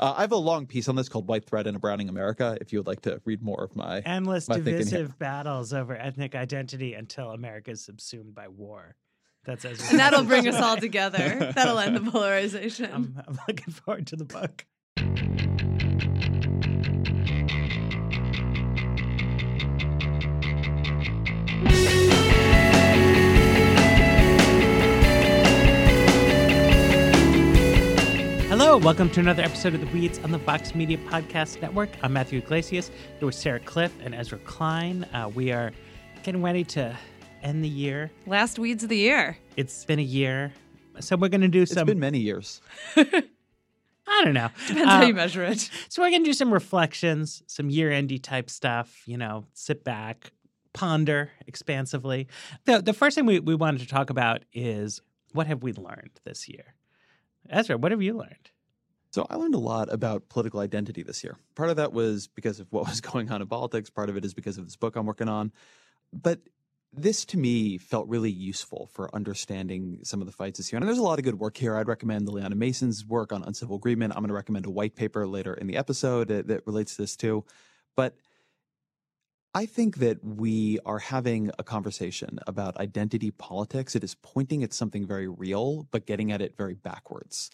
I have a long piece on this called White Threat in a Browning America, if you would like to read more of my endless divisive battles over ethnic identity until America is subsumed by war. That's as and that'll bring us all together. That'll end the polarization. I'm looking forward to the book. Hello, welcome to another episode of The Weeds on the Vox Media Podcast Network. I'm Matthew Iglesias. Here with Sarah Cliff and Ezra Klein. We are getting ready to end the year. Last Weeds of the year. It's been a year. So we're going to do some... It's been many years. I don't know. Depends how you measure it. So we're going to do some reflections, some year-endy type stuff, you know, sit back, ponder expansively. The first thing we wanted to talk about is what have we learned this year? Ezra, what have you learned? So I learned a lot about political identity this year. Part of that was because of what was going on in politics. Part of it is because of this book I'm working on. But this, to me, felt really useful for understanding some of the fights this year. And there's a lot of good work here. I'd recommend Lilliana Mason's work on uncivil agreement. I'm going to recommend a white paper later in the episode that relates to this too. But I think that we are having a conversation about identity politics. It is pointing at something very real, but getting at it very backwards.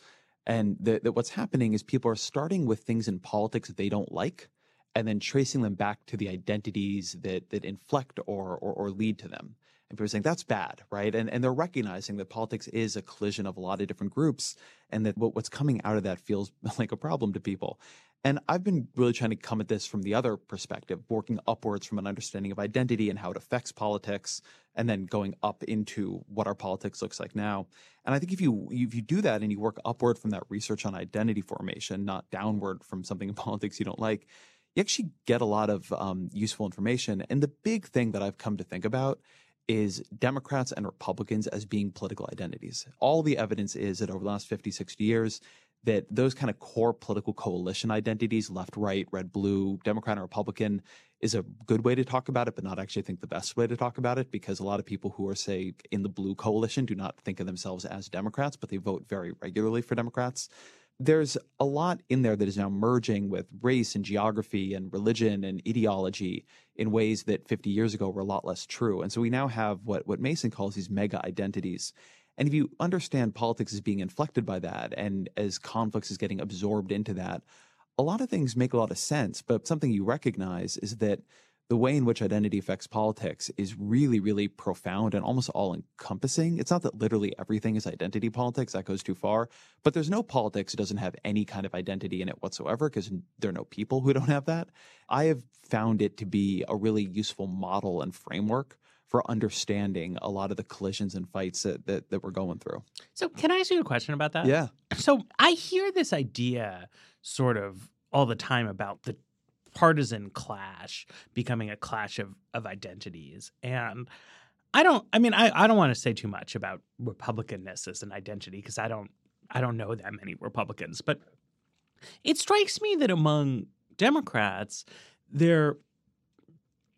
And that what's happening is people are starting with things in politics that they don't like and then tracing them back to the identities that inflect or lead to them. And people are saying, that's bad, right? And they're recognizing that politics is a collision of a lot of different groups and that what's coming out of that feels like a problem to people. And I've been really trying to come at this from the other perspective, working upwards from an understanding of identity and how it affects politics, and then going up into what our politics looks like now. And I think if you do that and you work upward from that research on identity formation, not downward from something in politics you don't like, you actually get a lot of useful information. And the big thing that I've come to think about is Democrats and Republicans as being political identities. All the evidence is that over the last 50, 60 years, that those kind of core political coalition identities, left, right, red, blue, Democrat and Republican, is a good way to talk about it, but not actually think the best way to talk about it, because a lot of people who are, say, in the blue coalition do not think of themselves as Democrats, but they vote very regularly for Democrats. There's a lot in there that is now merging with race and geography and religion and ideology in ways that 50 years ago were a lot less true. And so we now have what Mason calls these mega identities. And if you understand politics as being inflected by that and as conflicts is getting absorbed into that, a lot of things make a lot of sense. But something you recognize is that the way in which identity affects politics is really, really profound and almost all-encompassing. It's not that literally everything is identity politics. That goes too far. But there's no politics that doesn't have any kind of identity in it whatsoever, because there are no people who don't have that. I have found it to be a really useful model and framework for understanding a lot of the collisions and fights that we're going through. So can I ask you a question about that? Yeah. So I hear this idea sort of all the time about the partisan clash becoming a clash of identities. And I don't want to say too much about Republicanness as an identity, because I don't know that many Republicans. But it strikes me that among Democrats, there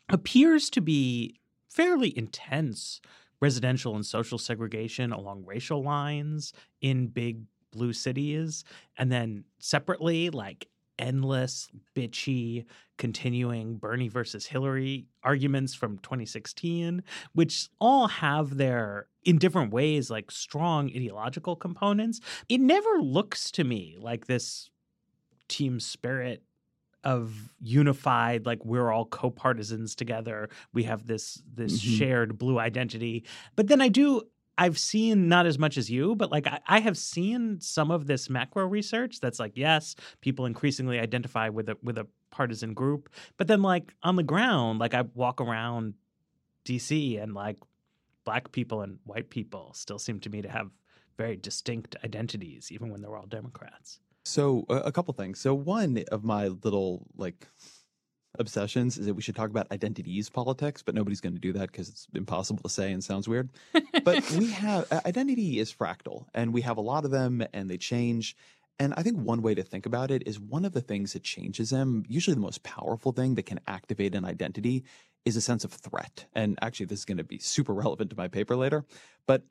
appears to be fairly intense residential and social segregation along racial lines in big blue cities, and then separately, like endless, bitchy, continuing Bernie versus Hillary arguments from 2016, which all have their, in different ways, like strong ideological components. It never looks to me like this team spirit of unified, like we're all co-partisans together. We have this mm-hmm. shared blue identity. But then I've seen, not as much as you, but like I have seen some of this macro research that's like, yes, people increasingly identify with a partisan group. But then like on the ground, like I walk around DC and like black people and white people still seem to me to have very distinct identities, even when they're all Democrats. So a couple things. So one of my little like obsessions is that we should talk about identities politics, but nobody's going to do that because it's impossible to say and sounds weird. But we have identity is fractal, and we have a lot of them and they change. And I think one way to think about it is one of the things that changes them, usually the most powerful thing that can activate an identity, is a sense of threat. And actually, this is going to be super relevant to my paper later. But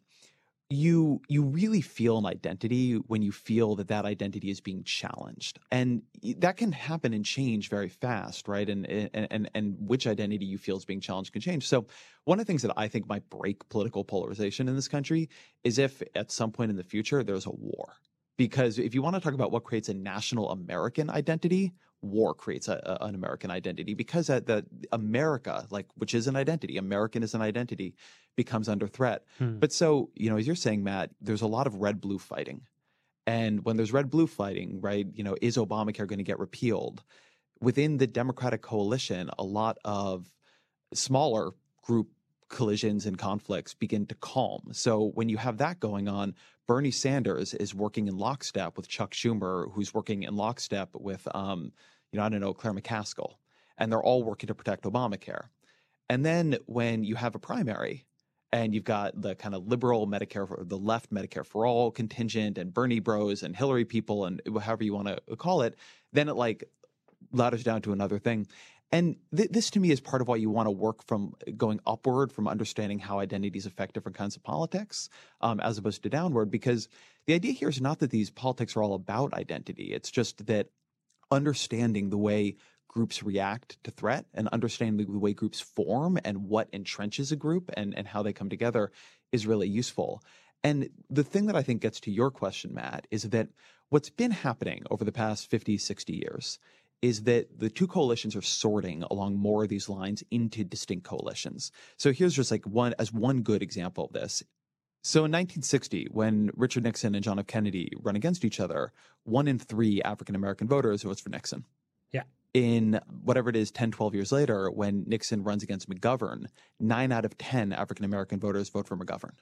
you really feel an identity when you feel that that identity is being challenged. And that can happen and change very fast, right? And which identity you feel is being challenged can change. So one of the things that I think might break political polarization in this country is if at some point in the future there's a war. Because if you want to talk about what creates a national American identity, war creates an American identity, because the America, like, which is an identity, American is an identity, becomes under threat. But so, you know, as you're saying, Matt, there's a lot of red-blue fighting. And when there's red-blue fighting, right, you know, is Obamacare going to get repealed? Within the Democratic coalition, a lot of smaller group collisions and conflicts begin to calm. So when you have that going on, Bernie Sanders is working in lockstep with Chuck Schumer, who's working in lockstep with, Claire McCaskill. And they're all working to protect Obamacare. And then when you have a primary and you've got the kind of liberal Medicare, the left Medicare for All contingent and Bernie bros and Hillary people and however you want to call it, then it like ladders down to another thing. And this to me is part of why you want to work from going upward from understanding how identities affect different kinds of politics as opposed to downward, because the idea here is not that these politics are all about identity. It's just that understanding the way groups react to threat and understanding the way groups form and what entrenches a group and how they come together is really useful. And the thing that I think gets to your question, Matt, is that what's been happening over the past 50, 60 years is that the two coalitions are sorting along more of these lines into distinct coalitions. So here's just like one good example of this. So in 1960, when Richard Nixon and John F. Kennedy run against each other, 1 in 3 African-American voters votes for Nixon. Yeah. In whatever it is, 10, 12 years later, when Nixon runs against McGovern, 9 out of 10 African-American voters vote for McGovern.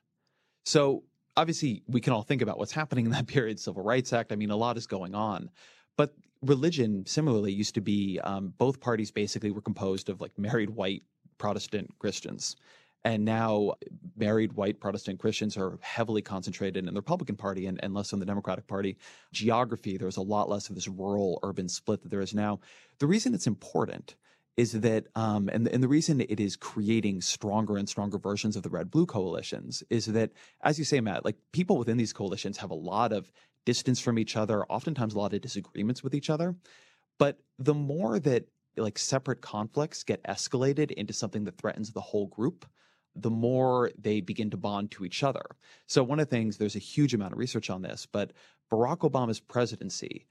So obviously we can all think about what's happening in that period, Civil Rights Act. I mean, a lot is going on. But religion, similarly, used to be both parties basically were composed of like married white Protestant Christians. And now married white Protestant Christians are heavily concentrated in the Republican Party and less in the Democratic Party. Geography, there's a lot less of this rural-urban split that there is now. The reason it's important is that and the reason it is creating stronger and stronger versions of the red-blue coalitions is that, as you say, Matt, like people within these coalitions have a lot of distance from each other, oftentimes a lot of disagreements with each other. But the more that like separate conflicts get escalated into something that threatens the whole group, the more they begin to bond to each other. So one of the things, there's a huge amount of research on this, but Barack Obama's presidency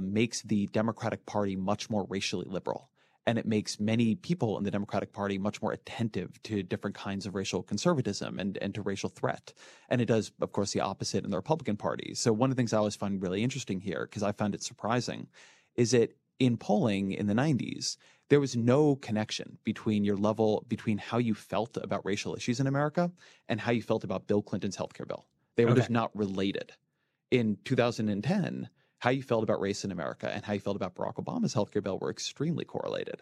makes the Democratic Party much more racially liberal. And it makes many people in the Democratic Party much more attentive to different kinds of racial conservatism and to racial threat. And it does, of course, the opposite in the Republican Party. So one of the things I always find really interesting here, because I found it surprising, is that in polling in the 90s, there was no connection between how you felt about racial issues in America and how you felt about Bill Clinton's healthcare bill. They were just not related. In 2010, how you felt about race in America and how you felt about Barack Obama's healthcare bill were extremely correlated.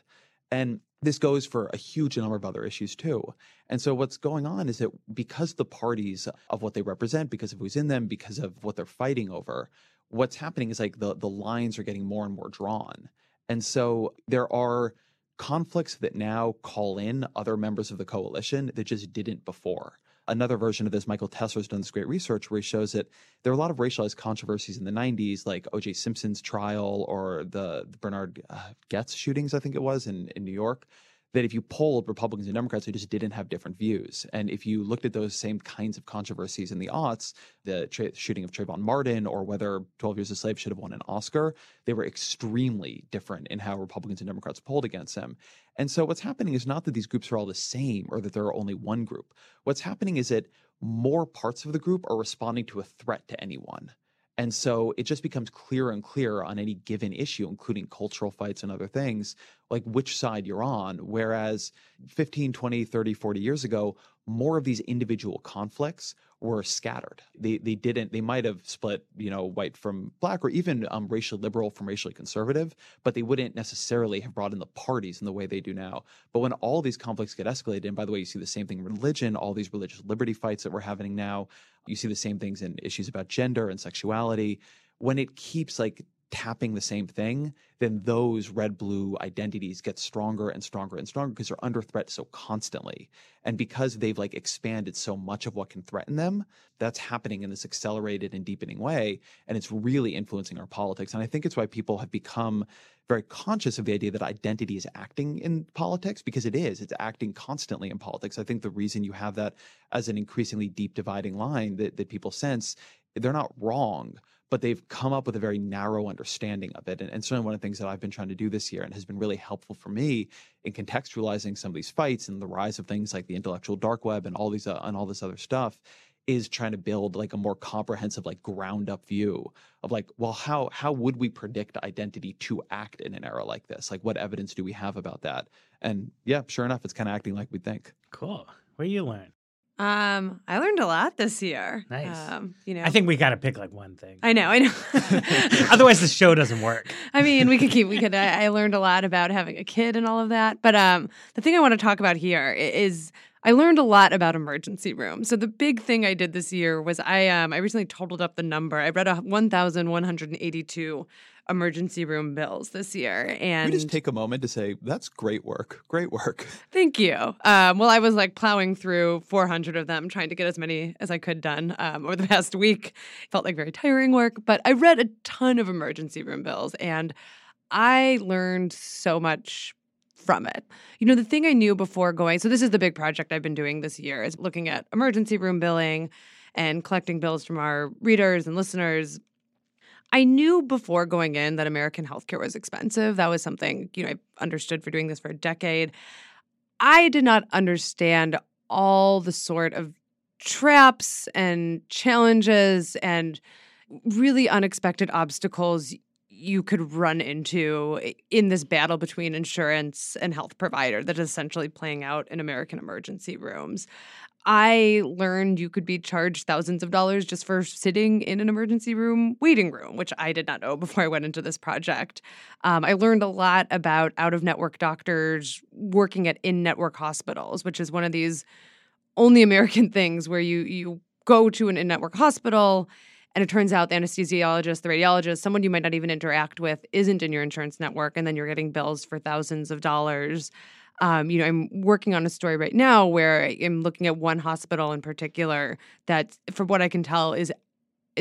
And this goes for a huge number of other issues too. And so what's going on is that because the parties of what they represent, because of who's in them, because of what they're fighting over, what's happening is like the lines are getting more and more drawn. And so there are conflicts that now call in other members of the coalition that just didn't before. Another version of this, Michael Tesler has done this great research where he shows that there are a lot of racialized controversies in the 90s, like O.J. Simpson's trial or the Bernard Getz shootings, I think it was, in New York, that if you polled Republicans and Democrats, they just didn't have different views. And if you looked at those same kinds of controversies in the aughts, the shooting of Trayvon Martin or whether 12 Years a Slave should have won an Oscar, they were extremely different in how Republicans and Democrats polled against him. And so what's happening is not that these groups are all the same or that there are only one group. What's happening is that more parts of the group are responding to a threat to anyone. And so it just becomes clearer and clearer on any given issue, including cultural fights and other things, like which side you're on. Whereas 15, 20, 30, 40 years ago, more of these individual conflicts were scattered. They might have split, you know, white from black or even racially liberal from racially conservative, but they wouldn't necessarily have brought in the parties in the way they do now. But when all these conflicts get escalated, and by the way, you see the same thing in religion, all these religious liberty fights that we're having now, you see the same things in issues about gender and sexuality. When it keeps like tapping the same thing, then those red-blue identities get stronger and stronger and stronger because they're under threat so constantly. And because they've like expanded so much of what can threaten them, that's happening in this accelerated and deepening way. And it's really influencing our politics. And I think it's why people have become very conscious of the idea that identity is acting in politics, because it is. It's acting constantly in politics. I think the reason you have that as an increasingly deep dividing line that people sense, they're not wrong, but they've come up with a very narrow understanding of it. And certainly one of the things that I've been trying to do this year and has been really helpful for me in contextualizing some of these fights and the rise of things like the intellectual dark web and all this other stuff is trying to build like a more comprehensive, like ground up view of like, well, how would we predict identity to act in an era like this? Like, what evidence do we have about that? And yeah, sure enough, it's kind of acting like we think. Cool. What do you learn? I learned a lot this year. Nice. I think we got to pick like one thing. I know. Otherwise the show doesn't work. I mean, I learned a lot about having a kid and all of that. But the thing I want to talk about here is I learned a lot about emergency rooms. So the big thing I did this year was I recently totaled up the number. I read 1,182 emergency room bills this year. And we just take a moment to say, that's great work. Great work. Thank you. Well, I was like plowing through 400 of them, trying to get as many as I could done over the past week. Felt like very tiring work, but I read a ton of emergency room bills and I learned so much from it. You know, the thing I knew before going, so this is the big project I've been doing this year, is looking at emergency room billing and collecting bills from our readers and listeners. I knew before going in that American healthcare was expensive. That was something, I understood for doing this for a decade. I did not understand all the sort of traps and challenges and really unexpected obstacles you could run into in this battle between insurance and health provider that is essentially playing out in American emergency rooms. I learned you could be charged thousands of dollars just for sitting in an emergency room waiting room, which I did not know before I went into this project. I learned a lot about out-of-network doctors working at in-network hospitals, which is one of these only American things where you go to an in-network hospital and it turns out the anesthesiologist, the radiologist, someone you might not even interact with isn't in your insurance network, and then you're getting bills for thousands of dollars. I'm working on a story right now where I'm looking at one hospital in particular that, from what I can tell, is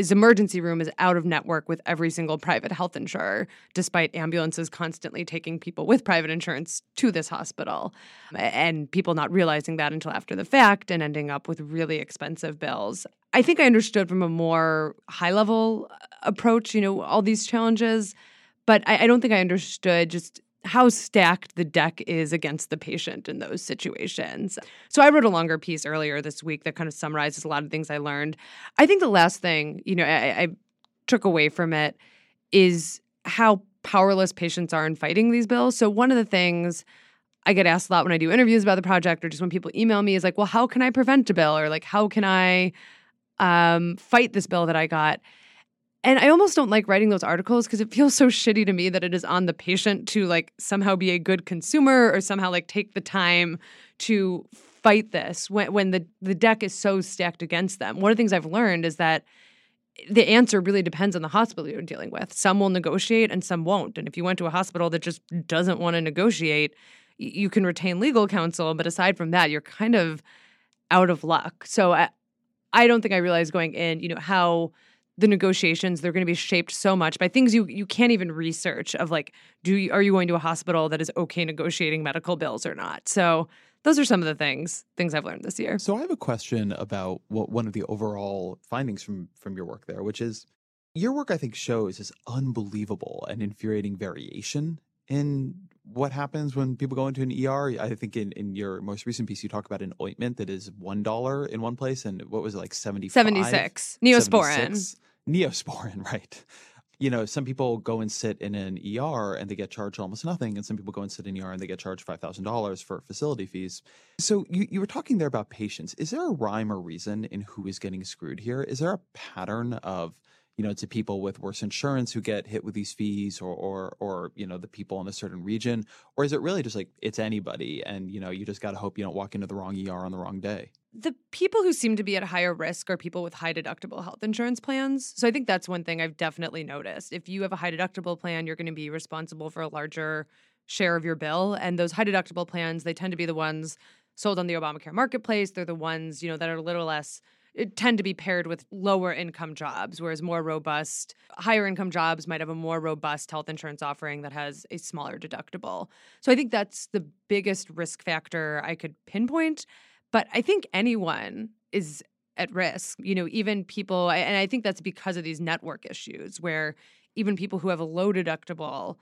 emergency room is out of network with every single private health insurer, despite ambulances constantly taking people with private insurance to this hospital, and people not realizing that until after the fact and ending up with really expensive bills. I think I understood from a more high-level approach, all these challenges, but I don't think I understood just how stacked the deck is against the patient in those situations. So I wrote a longer piece earlier this week that kind of summarizes a lot of things I learned. I think the last thing, I took away from it is how powerless patients are in fighting these bills. So one of the things I get asked a lot when I do interviews about the project or just when people email me is like, well, how can I prevent a bill? Or like, how can I fight this bill that I got? And I almost don't like writing those articles because it feels so shitty to me that it is on the patient to like somehow be a good consumer or somehow like take the time to fight this when the deck is so stacked against them. One of the things I've learned is that the answer really depends on the hospital you're dealing with. Some will negotiate and some won't. And if you went to a hospital that just doesn't want to negotiate, you can retain legal counsel. But aside from that, you're kind of out of luck. So I don't think I realized going in, how the negotiations, they're going to be shaped so much by things you can't even research of like, are you going to a hospital that is okay negotiating medical bills or not? So those are some of the things I've learned this year. So I have a question about one of the overall findings from your work there, which is your work, I think, shows this unbelievable and infuriating variation in what happens when people go into an ER. I think in your most recent piece, you talk about an ointment that is $1 in one place. And what was it, like 75? 76. Neosporin. 76. Neosporin, right. Some people go and sit in an ER and they get charged almost nothing. And some people go and sit in an ER and they get charged $5,000 for facility fees. So you were talking there about patients. Is there a rhyme or reason in who is getting screwed here? Is there a pattern of to people with worse insurance who get hit with these fees, or the people in a certain region? Or is it really just like it's anybody, and you just got to hope you don't walk into the wrong ER on the wrong day? The people who seem to be at higher risk are people with high deductible health insurance plans. So I think that's one thing I've definitely noticed. If you have a high deductible plan, you're going to be responsible for a larger share of your bill. And those high deductible plans, they tend to be the ones sold on the Obamacare marketplace. They're the ones, that are a little less, tend to be paired with lower income jobs, whereas more robust, higher income jobs might have a more robust health insurance offering that has a smaller deductible. So I think that's the biggest risk factor I could pinpoint. But I think anyone is at risk, even people, and I think that's because of these network issues where even people who have a low deductible,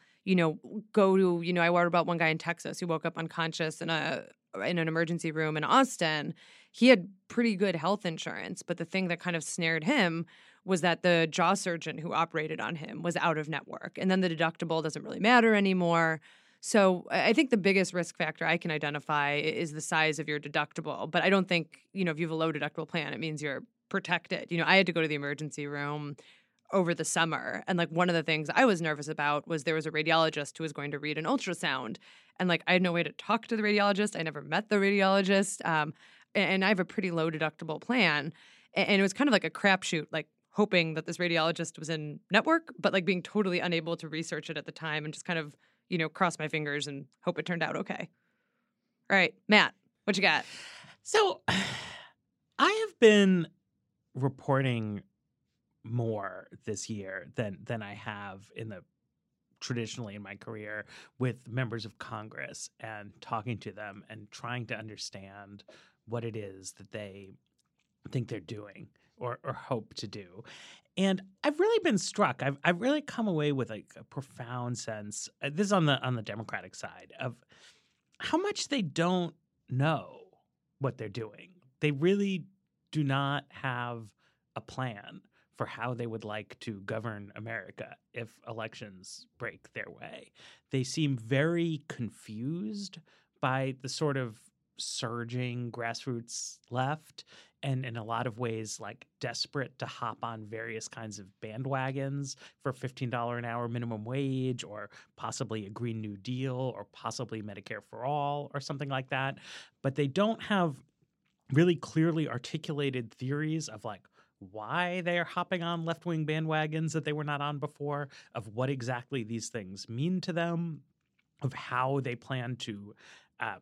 go to, I worried about one guy in Texas who woke up unconscious in an emergency room in Austin. He had pretty good health insurance, but the thing that kind of snared him was that the jaw surgeon who operated on him was out of network. And then the deductible doesn't really matter anymore. So I think the biggest risk factor I can identify is the size of your deductible. But I don't think, if you have a low deductible plan, it means you're protected. I had to go to the emergency room over the summer. And one of the things I was nervous about was there was a radiologist who was going to read an ultrasound. And I had no way to talk to the radiologist. I never met the radiologist. And I have a pretty low deductible plan. And it was kind of like a crapshoot, hoping that this radiologist was in network, but being totally unable to research it at the time and just kind of cross my fingers and hope it turned out okay. All right, Matt, what you got? So I have been reporting more this year than I have traditionally in my career with members of Congress and talking to them and trying to understand what it is that they think they're doing or hope to do. And I've really been struck. I've really come away with a profound sense, this is on the Democratic side, of how much they don't know what they're doing. They really do not have a plan for how they would like to govern America if elections break their way. They seem very confused by the sort of surging grassroots left, and in a lot of ways desperate to hop on various kinds of bandwagons for $15 an hour minimum wage, or possibly a Green New Deal, or possibly Medicare for All, or something like that. But they don't have really clearly articulated theories of why they are hopping on left-wing bandwagons that they were not on before, of what exactly these things mean to them, of how they plan to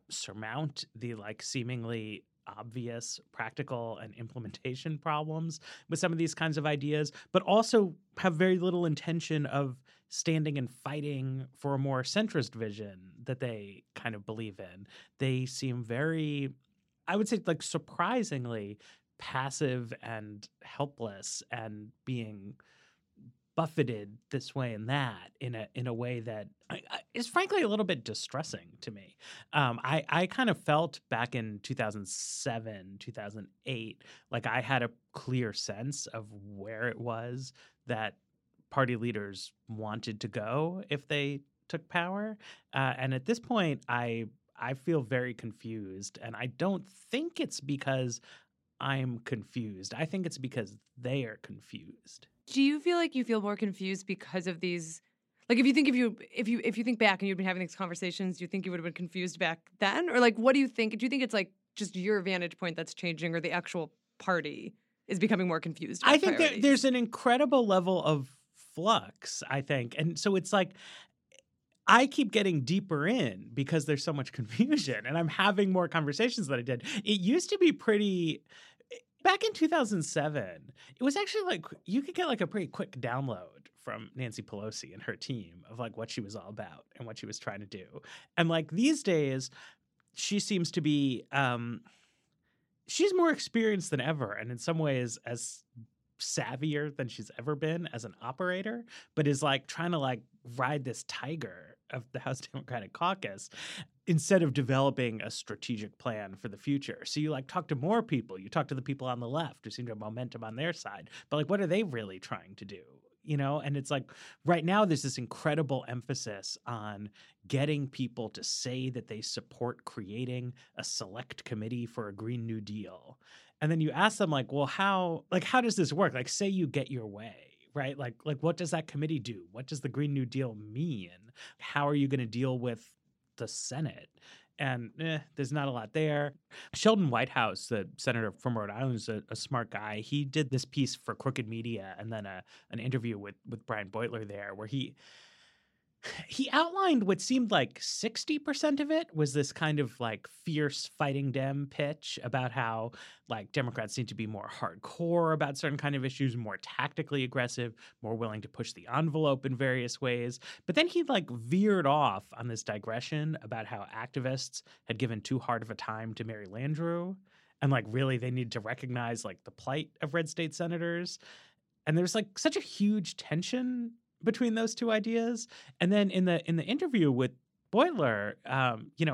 surmount the seemingly obvious practical and implementation problems with some of these kinds of ideas, but also have very little intention of standing and fighting for a more centrist vision that they kind of believe in. They seem very, I would say, surprisingly passive and helpless, and being buffeted this way and that in a way that is frankly a little bit distressing to me. I kind of felt back in 2007, 2008, I had a clear sense of where it was that party leaders wanted to go if they took power. And at this point, I feel very confused. And I don't think it's because I'm confused. I think it's because they are confused. Do you feel you feel more confused because of these? If you think back and you'd been having these conversations, do you think you would have been confused back then? Or what do you think? Do you think it's just your vantage point that's changing, or the actual party is becoming more confused? I think there's an incredible level of flux, I think. And so it's I keep getting deeper in because there's so much confusion, and I'm having more conversations than I did. It used to be pretty. Back in 2007, it was actually you could get a pretty quick download from Nancy Pelosi and her team of what she was all about and what she was trying to do. And these days, she seems to be she's more experienced than ever, and in some ways as savvier than she's ever been as an operator, but is trying to ride this tiger of the House Democratic Caucus instead of developing a strategic plan for the future. So you talk to more people. You talk to the people on the left who seem to have momentum on their side. But what are they really trying to do? And it's right now there's this incredible emphasis on getting people to say that they support creating a select committee for a Green New Deal. And then you ask them, well, how does this work? Say you get your way. right? Like what does that committee do? What does the Green New Deal mean? How are you going to deal with the Senate? And there's not a lot there. Sheldon Whitehouse, the senator from Rhode Island, is a smart guy. He did this piece for Crooked Media and then an interview with Brian Beutler there where he outlined what seemed like 60% of it was this kind of like fierce fighting Dem pitch about how like Democrats seem to be more hardcore about certain kind of issues, more tactically aggressive, more willing to push the envelope in various ways. But then he like veered off on this digression about how activists had given too hard of a time to Mary Landrieu and like really they need to recognize like the plight of red state senators. And there's like such a huge tension between those two ideas. And then in the interview with Beutler,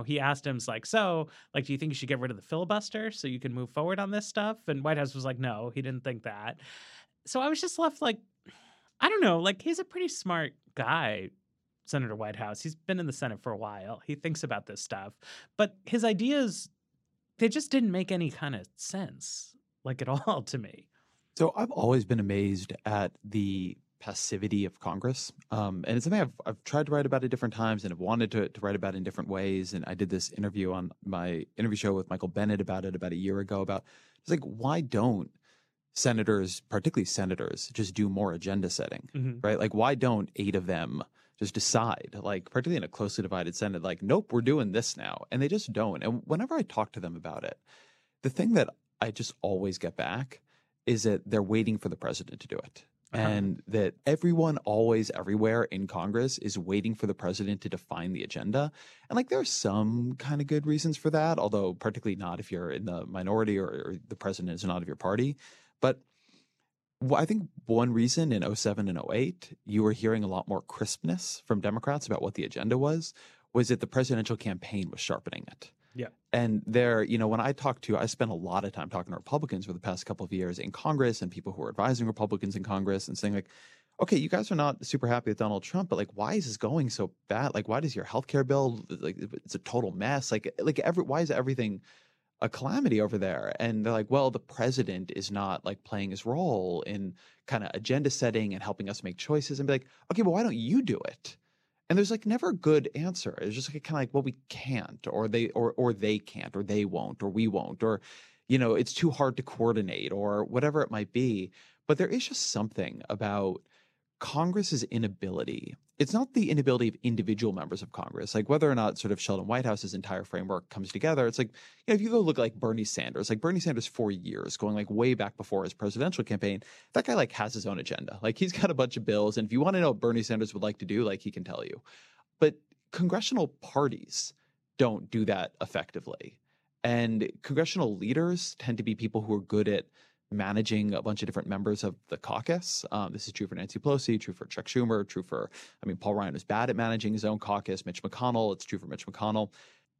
he asked him, like, so, like, do you think you should get rid of the filibuster so you can move forward on this stuff? And Whitehouse was like, no, he didn't think that. So I was just left like, I don't know, like, he's a pretty smart guy, Senator Whitehouse. He's been in the Senate for a while. He thinks about this stuff. But his ideas, they just didn't make any kind of sense, like, at all to me. So I've always been amazed at the passivity of Congress. And it's something I've tried to write about at different times and have wanted to write about in different ways. And I did this interview on my interview show with Michael Bennett about it about a year ago about it's like, why don't senators, particularly senators, just do more agenda setting, mm-hmm. right? Like, why don't 8 of them just decide, like, particularly in a closely divided Senate, like, nope, we're doing this now. And they just don't. And whenever I talk to them about it, the thing that I just always get back is that they're waiting for the president to do it. Uh-huh. And that everyone always everywhere in Congress is waiting for the president to define the agenda. And like there are some kind of good reasons for that, although particularly not if you're in the minority or the president is not of your party. But I think one reason in 2007 and 2008, you were hearing a lot more crispness from Democrats about what the agenda was that the presidential campaign was sharpening it. Yeah. And there, you know, when I spent a lot of time talking to Republicans for the past couple of years in Congress and people who are advising Republicans in Congress and saying like, okay, you guys are not super happy with Donald Trump, but like, why is this going so bad? Like, why does your healthcare bill, like, it's a total mess. Why is everything a calamity over there? And they're like, well, the president is not like playing his role in kind of agenda setting and helping us make choices and be like, okay, well, why don't you do it? And there's like never a good answer. It's just like, kind of like, well, we can't, or they can't, or they won't, or we won't, or, you know, it's too hard to coordinate or whatever it might be. But there is just something about Congress's inability. It's not the inability of individual members of Congress, like whether or not sort of Sheldon Whitehouse's entire framework comes together. It's like, you know, if you go look like Bernie Sanders for years, going like way back before his presidential campaign, that guy like has his own agenda. Like he's got a bunch of bills. And if you want to know what Bernie Sanders would like to do, like he can tell you. But congressional parties don't do that effectively. And congressional leaders tend to be people who are good at managing a bunch of different members of the caucus. This is true for Nancy Pelosi, true for Chuck Schumer, true for, Paul Ryan was bad at managing his own caucus, Mitch McConnell, it's true for Mitch McConnell.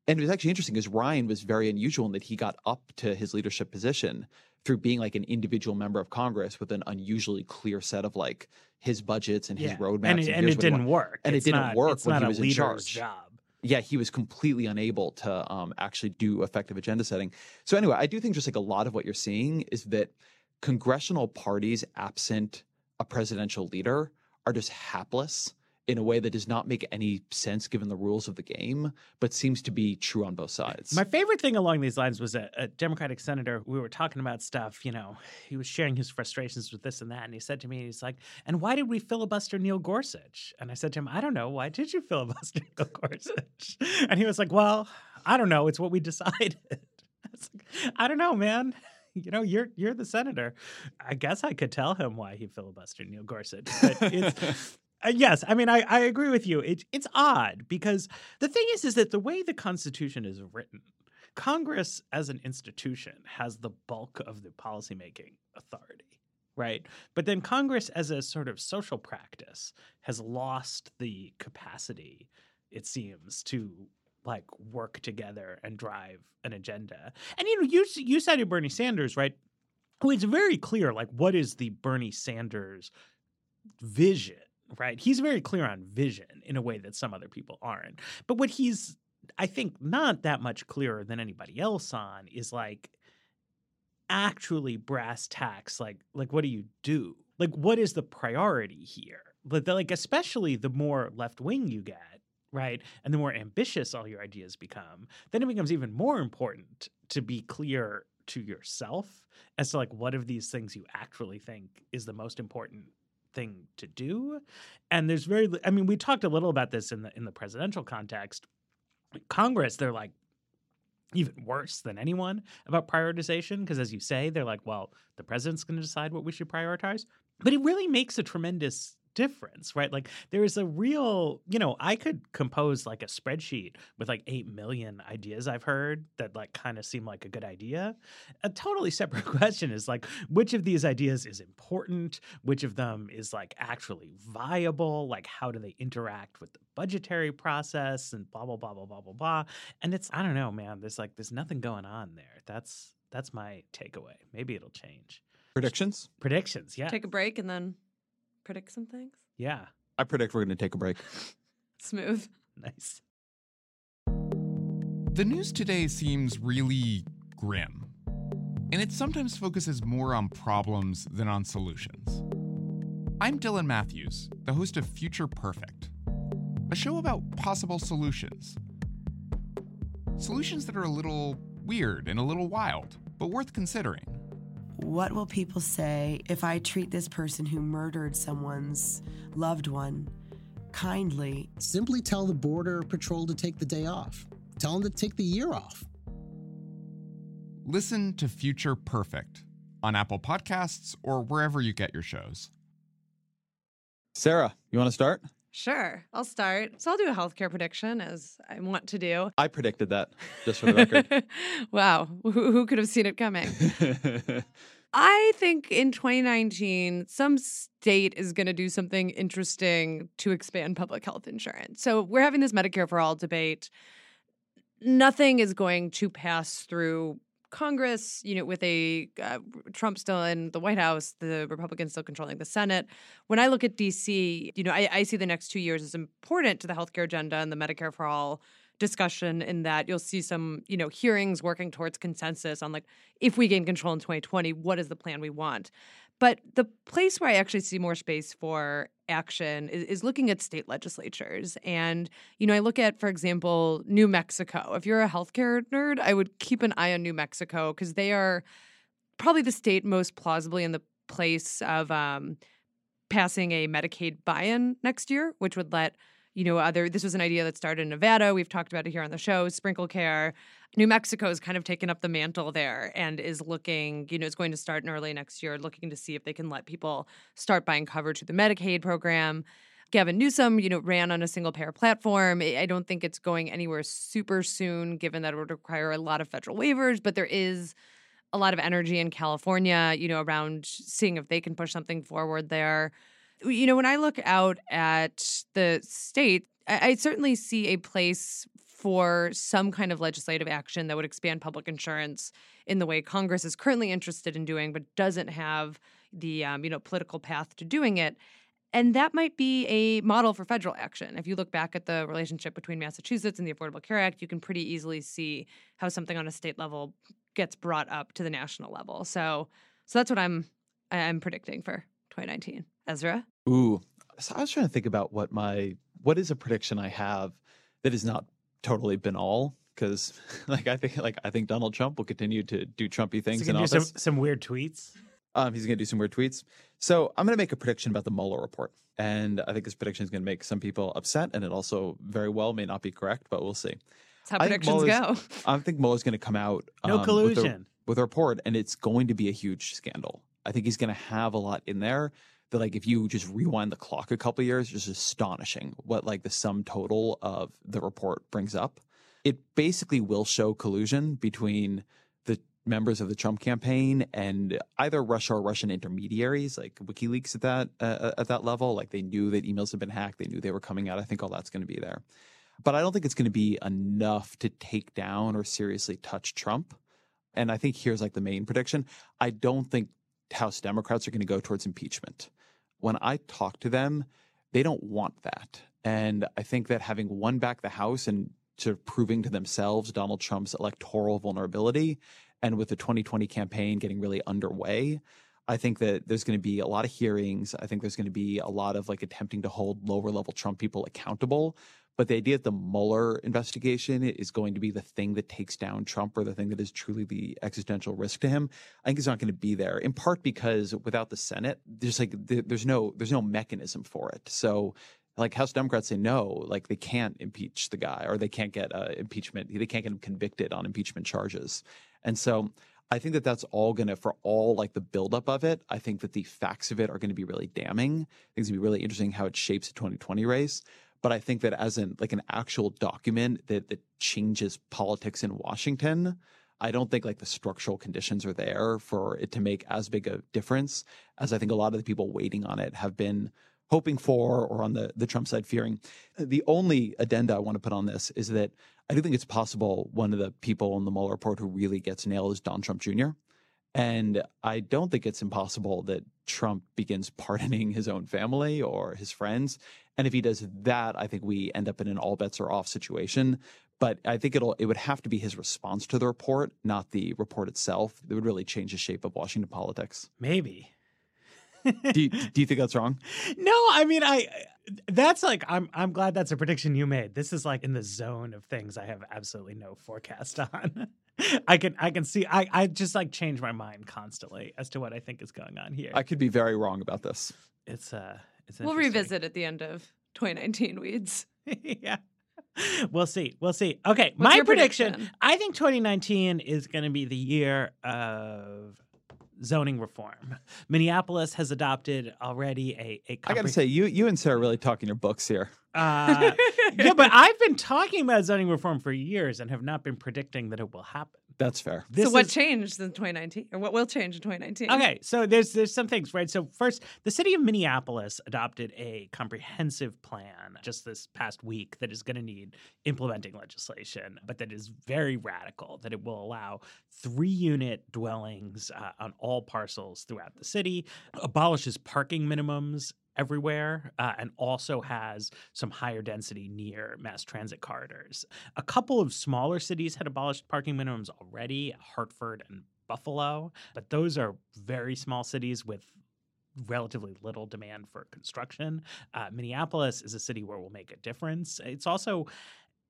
And it was actually interesting because Ryan was very unusual in that he got up to his leadership position through being like an individual member of Congress with an unusually clear set of like his budgets and his roadmaps. And it didn't work. And it didn't work when he was in charge. Yeah, he was completely unable to actually do effective agenda setting. So anyway, I do think just like a lot of what you're seeing is that congressional parties absent a presidential leader are just hapless in a way that does not make any sense given the rules of the game, but seems to be true on both sides. My favorite thing along these lines was a Democratic senator. We were talking about stuff, you know, he was sharing his frustrations with this and that. And he said to me, he's like, and why did we filibuster Neil Gorsuch? And I said to him, I don't know. Why did you filibuster Neil Gorsuch? And he was like, well, I don't know. It's what we decided. I was like, I don't know, man. You know, you're the senator. I guess I could tell him why he filibustered Neil Gorsuch. But it's... Yes. I agree with you. It's odd because the thing is that the way the Constitution is written, Congress as an institution has the bulk of the policymaking authority, right? But then Congress as a sort of social practice has lost the capacity, it seems, to like work together and drive an agenda. And, you cited Bernie Sanders, right? Who it's very clear, like, what is the Bernie Sanders vision? Right. He's very clear on vision in a way that some other people aren't. But what he's, I think, not that much clearer than anybody else on is like actually brass tacks. Like what do you do? like, what is the priority here? But like, especially the more left wing you get, right, and the more ambitious all your ideas become, then it becomes even more important to be clear to yourself as to like what of these things you actually think is the most important thing to do. And there's very, I mean, we talked a little about this in the presidential context. Congress, they're like even worse than anyone about prioritization because, as you say, they're like, well, the president's going to decide what we should prioritize. But it really makes a tremendous difference, right? Like there is a real, you know, I could compose like a spreadsheet with like 8 million ideas I've heard that like kind of seem like a good idea. A totally separate question is like, which of these ideas is important? Which of them is like actually viable? Like how do they interact with the budgetary process and blah, blah, blah, blah, blah, blah, blah. And it's, I don't know, man, there's nothing going on there. That's my takeaway. Maybe it'll change. Predictions. Yeah. Take a break and then predict some things? Yeah. I predict we're going to take a break. Smooth. Nice. The news today seems really grim, and it sometimes focuses more on problems than on solutions. I'm Dylan Matthews, the host of Future Perfect, a show about possible solutions. Solutions that are a little weird and a little wild, but worth considering. What will people say if I treat this person who murdered someone's loved one kindly? Simply tell the Border Patrol to take the day off. Tell them to take the year off. Listen to Future Perfect on Apple Podcasts or wherever you get your shows. Sarah, you want to start? Sure, I'll start. So I'll do a healthcare prediction, as I want to do. I predicted that, just for the record. Wow, who could have seen it coming? I think in 2019, some state is going to do something interesting to expand public health insurance. So we're having this Medicare for All debate. Nothing is going to pass through Congress, you know, with a Trump still in the White House, the Republicans still controlling the Senate. When I look at D.C., you know, I see the next 2 years as important to the healthcare agenda and the Medicare for All discussion in that you'll see some, you know, hearings working towards consensus on like, if we gain control in 2020, what is the plan we want? But the place where I actually see more space for action is looking at state legislatures. And, you know, I look at, for example, New Mexico. If you're a healthcare nerd, I would keep an eye on New Mexico because they are probably the state most plausibly in the place of passing a Medicaid buy-in next year, which would let, you know, this was an idea that started in Nevada. We've talked about it here on the show, Sprinkle Care. New Mexico has kind of taken up the mantle there and is looking, you know, it's going to start in early next year, looking to see if they can let people start buying coverage through the Medicaid program. Gavin Newsom, you know, ran on a single-payer platform. I don't think it's going anywhere super soon, given that it would require a lot of federal waivers, but there is a lot of energy in California, you know, around seeing if they can push something forward there. You know, when I look out at the state, I certainly see a place for some kind of legislative action that would expand public insurance in the way Congress is currently interested in doing, but doesn't have the, you know, political path to doing it. And that might be a model for federal action. If you look back at the relationship between Massachusetts and the Affordable Care Act, you can pretty easily see how something on a state level gets brought up to the national level. So that's what I'm predicting for 2019. Ezra? Ooh. So I was trying to think about what is a prediction I have that has not totally been all, because I think Donald Trump will continue to do Trumpy things in office. He's going to do some weird tweets. He's going to do some weird tweets. So I'm going to make a prediction about the Mueller report. And I think this prediction is going to make some people upset, and it also very well may not be correct, but we'll see. That's how predictions go. I think Mueller's going to come out no collusion. With a report, and it's going to be a huge scandal. I think he's going to have a lot in there. That, like, if you just rewind the clock a couple of years, it's just astonishing what, like, the sum total of the report brings up. It basically will show collusion between the members of the Trump campaign and either Russia or Russian intermediaries, like WikiLeaks at that level. Like, they knew that emails had been hacked. They knew they were coming out. I think all that's going to be there. But I don't think it's going to be enough to take down or seriously touch Trump. And I think here's, like, the main prediction. I don't think House Democrats are going to go towards impeachment. When I talk to them, they don't want that. And I think that having won back the House and sort of proving to themselves Donald Trump's electoral vulnerability, and with the 2020 campaign getting really underway, I think that there's going to be a lot of hearings. I think there's going to be a lot of like attempting to hold lower level Trump people accountable. But the idea that the Mueller investigation is going to be the thing that takes down Trump, or the thing that is truly the existential risk to him, I think is not going to be there, in part because without the Senate, there's like there's no mechanism for it. So like House Democrats say no, like they can't impeach the guy, or they can't get impeachment. They can't get him convicted on impeachment charges. And so I think that that's all going to, for all like the buildup of it, I think that the facts of it are going to be really damning. I think it's going to be really interesting how it shapes the 2020 race. But I think that as an like an actual document that changes politics in Washington, I don't think like the structural conditions are there for it to make as big a difference as I think a lot of the people waiting on it have been hoping for, or on the Trump side fearing. The only addenda I want to put on this is that I do think it's possible one of the people in the Mueller report who really gets nailed is Donald Trump Jr. And I don't think it's impossible that Trump begins pardoning his own family or his friends. And if he does that, I think we end up in an all bets are off situation. But I think it would have to be his response to the report, not the report itself, that would really change the shape of Washington politics. Maybe. Do you think that's wrong? No, I mean, that's like, I'm glad that's a prediction you made. This is like in the zone of things I have absolutely no forecast on. I can see, I just like change my mind constantly as to what I think is going on here. I could be very wrong about this. It's we'll revisit at the end of 2019 Weeds. Yeah. We'll see. Okay. What's my prediction? I think 2019 is going to be the year of zoning reform. Minneapolis has adopted already a I got to say, you and Sarah really talking your books here. Yeah, but I've been talking about zoning reform for years and have not been predicting that it will happen. That's fair. So what changed in 2019, or what will change in 2019? Okay, so there's some things, right? So first, the city of Minneapolis adopted a comprehensive plan just this past week that is going to need implementing legislation, but that is very radical, that it will allow 3-unit dwellings on all parcels throughout the city, abolishes parking minimums everywhere, and also has some higher density near mass transit corridors. A couple of smaller cities had abolished parking minimums already, Hartford and Buffalo, but those are very small cities with relatively little demand for construction. Minneapolis is a city where we'll make a difference. It's also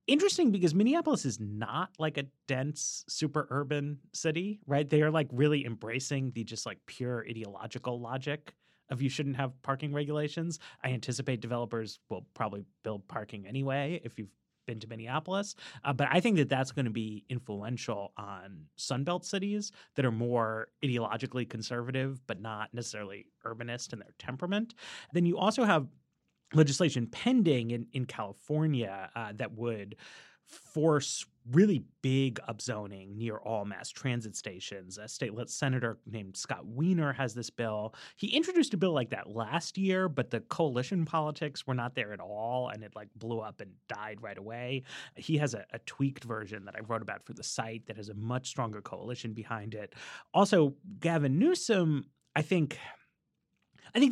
interesting because Minneapolis is not like a dense, super urban city, right? They are like really embracing the just like pure ideological logic of you shouldn't have parking regulations. I anticipate developers will probably build parking anyway if you've been to Minneapolis. But I think that that's going to be influential on Sunbelt cities that are more ideologically conservative but not necessarily urbanist in their temperament. Then you also have legislation pending in California that would force really big upzoning near all mass transit stations. A state senator named Scott Weiner has this bill. He introduced a bill like that last year, but the coalition politics were not there at all, and it like blew up and died right away. He has a tweaked version that I wrote about for the site that has a much stronger coalition behind it. Also, Gavin Newsom, I think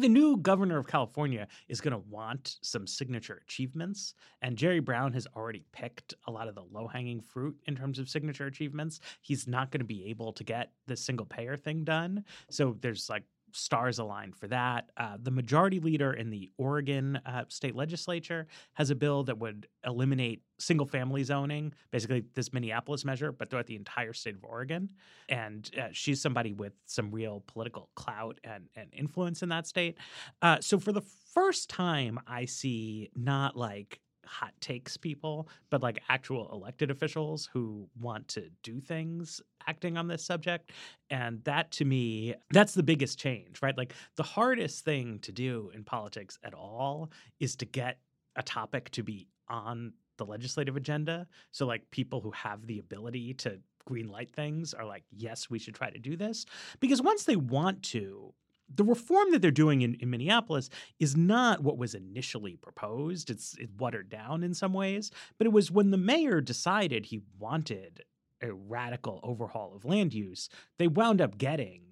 the new governor of California is going to want some signature achievements, and Jerry Brown has already picked a lot of the low-hanging fruit in terms of signature achievements. He's not going to be able to get the single-payer thing done, so there's like stars aligned for that. The majority leader in the Oregon state legislature has a bill that would eliminate single-family zoning, basically this Minneapolis measure, but throughout the entire state of Oregon. And she's somebody with some real political clout and influence in that state. So for the first time, I see not like hot takes people, but like actual elected officials who want to do things acting on this subject. And that, to me, that's the biggest change, right? Like the hardest thing to do in politics at all is to get a topic to be on the legislative agenda. So like people who have the ability to green light things are like, yes, we should try to do this. Because once they want to, the reform that they're doing in Minneapolis is not what was initially proposed. It's watered down in some ways. But it was when the mayor decided he wanted a radical overhaul of land use, they wound up getting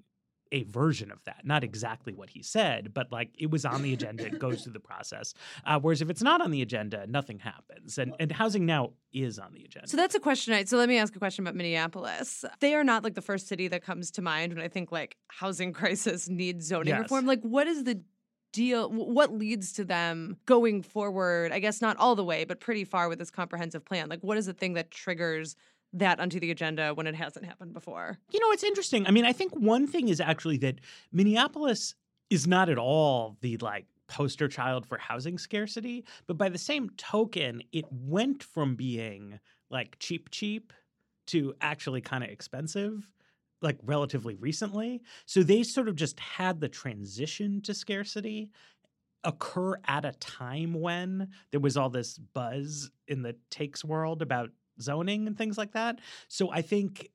a version of that. Not exactly what he said, but like it was on the agenda. It goes through the process. Whereas if it's not on the agenda, nothing happens. And housing now is on the agenda. So that's a question. So let me ask a question about Minneapolis. They are not like the first city that comes to mind when I think like housing crisis needs zoning reform. Like what is the deal? What leads to them going forward? I guess not all the way, but pretty far with this comprehensive plan. Like what is the thing that triggers that onto the agenda when it hasn't happened before? You know, it's interesting. I mean, I think one thing is actually that Minneapolis is not at all the like poster child for housing scarcity. But by the same token, it went from being like cheap to actually kind of expensive, like relatively recently. So they sort of just had the transition to scarcity occur at a time when there was all this buzz in the takes world about zoning and things like that. So I think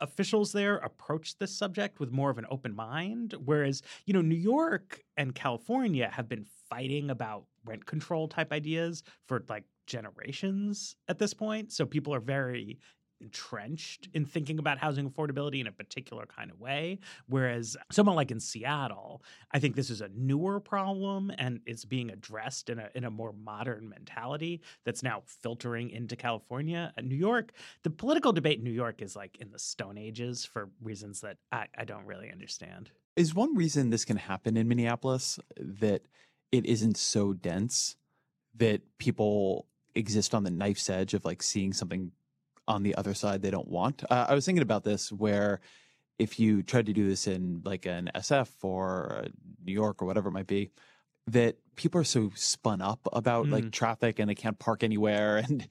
officials there approached this subject with more of an open mind, whereas, you know, New York and California have been fighting about rent control type ideas for like generations at this point. So people are very entrenched in thinking about housing affordability in a particular kind of way. Whereas someone like in Seattle, I think this is a newer problem and it's being addressed in a more modern mentality that's now filtering into California. New York, the political debate in New York is like in the Stone Ages for reasons that I don't really understand. Is one reason this can happen in Minneapolis that it isn't so dense that people exist on the knife's edge of like seeing something on the other side they don't want? I was thinking about this where if you tried to do this in like an SF or New York or whatever it might be, that people are so spun up about like traffic and they can't park anywhere. And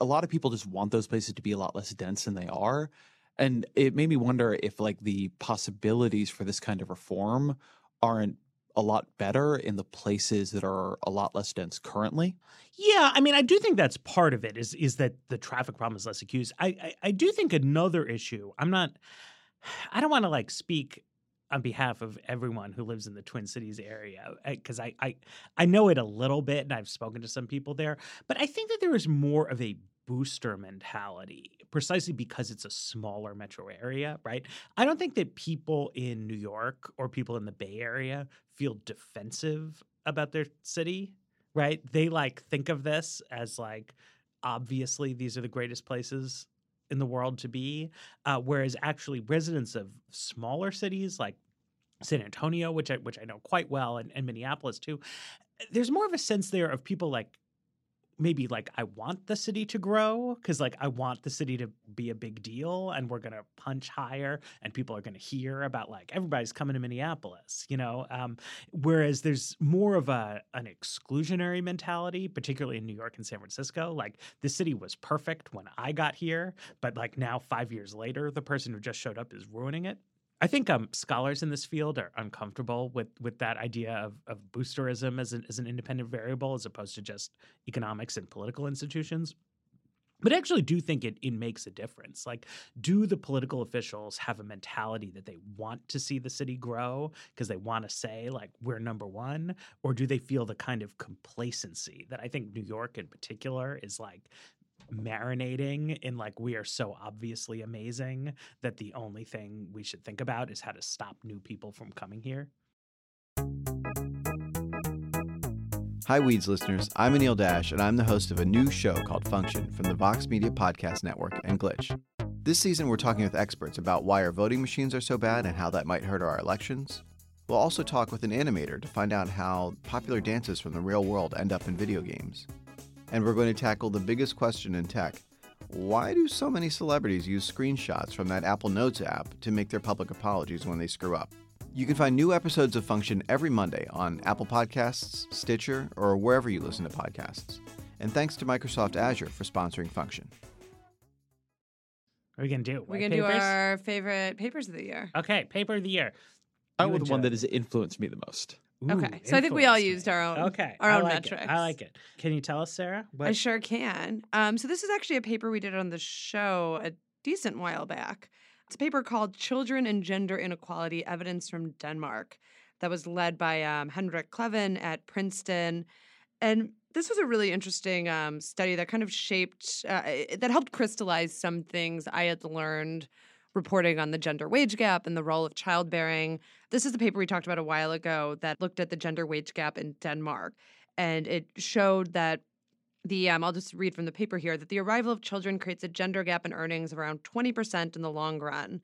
a lot of people just want those places to be a lot less dense than they are. And it made me wonder if like the possibilities for this kind of reform aren't a lot better in the places that are a lot less dense currently? Yeah, I mean, I do think that's part of it is that the traffic problem is less acute. I do think another issue, I don't want to like speak on behalf of everyone who lives in the Twin Cities area because I know it a little bit and I've spoken to some people there, but I think that there is more of a booster mentality precisely because it's a smaller metro area, right? I don't think that people in New York or people in the Bay Area feel defensive about their city, right? They like think of this as like, obviously, these are the greatest places in the world to be. Whereas actually residents of smaller cities like San Antonio, which I know quite well, and Minneapolis too, there's more of a sense there of people like, maybe like I want the city to grow because like I want the city to be a big deal and we're going to punch higher and people are going to hear about like everybody's coming to Minneapolis, you know, whereas there's more of an exclusionary mentality, particularly in New York and San Francisco. Like the city was perfect when I got here, but like now 5 years later, the person who just showed up is ruining it. I think scholars in this field are uncomfortable with that idea of boosterism as an independent variable as opposed to just economics and political institutions. But I actually do think it makes a difference. Like, do the political officials have a mentality that they want to see the city grow because they want to say, like, we're number one? Or do they feel the kind of complacency that I think New York in particular is like marinating in like we are so obviously amazing that the only thing we should think about is how to stop new people from coming here. Hi, Weeds listeners. I'm Anil Dash, and I'm the host of a new show called Function from the Vox Media Podcast Network and Glitch. This season, we're talking with experts about why our voting machines are so bad and how that might hurt our elections. We'll also talk with an animator to find out how popular dances from the real world end up in video games. And we're going to tackle the biggest question in tech. Why do so many celebrities use screenshots from that Apple Notes app to make their public apologies when they screw up? You can find new episodes of Function every Monday on Apple Podcasts, Stitcher, or wherever you listen to podcasts. And thanks to Microsoft Azure for sponsoring Function. What are we going to do? We're going to do our favorite papers of the year. Okay, paper of the year. I want the one that has influenced me the most. Ooh, okay, so I think we all used our own metrics. I like it. Can you tell us, Sarah? I sure can. So this is actually a paper we did on the show a decent while back. It's a paper called Children and Gender Inequality, Evidence from Denmark that was led by Henrik Clevin at Princeton. And this was a really interesting study that kind of shaped, that helped crystallize some things I had learned reporting on the gender wage gap and the role of childbearing. This is the paper we talked about a while ago that looked at the gender wage gap in Denmark. And it showed that I'll just read from the paper here, that the arrival of children creates a gender gap in earnings of around 20% in the long run,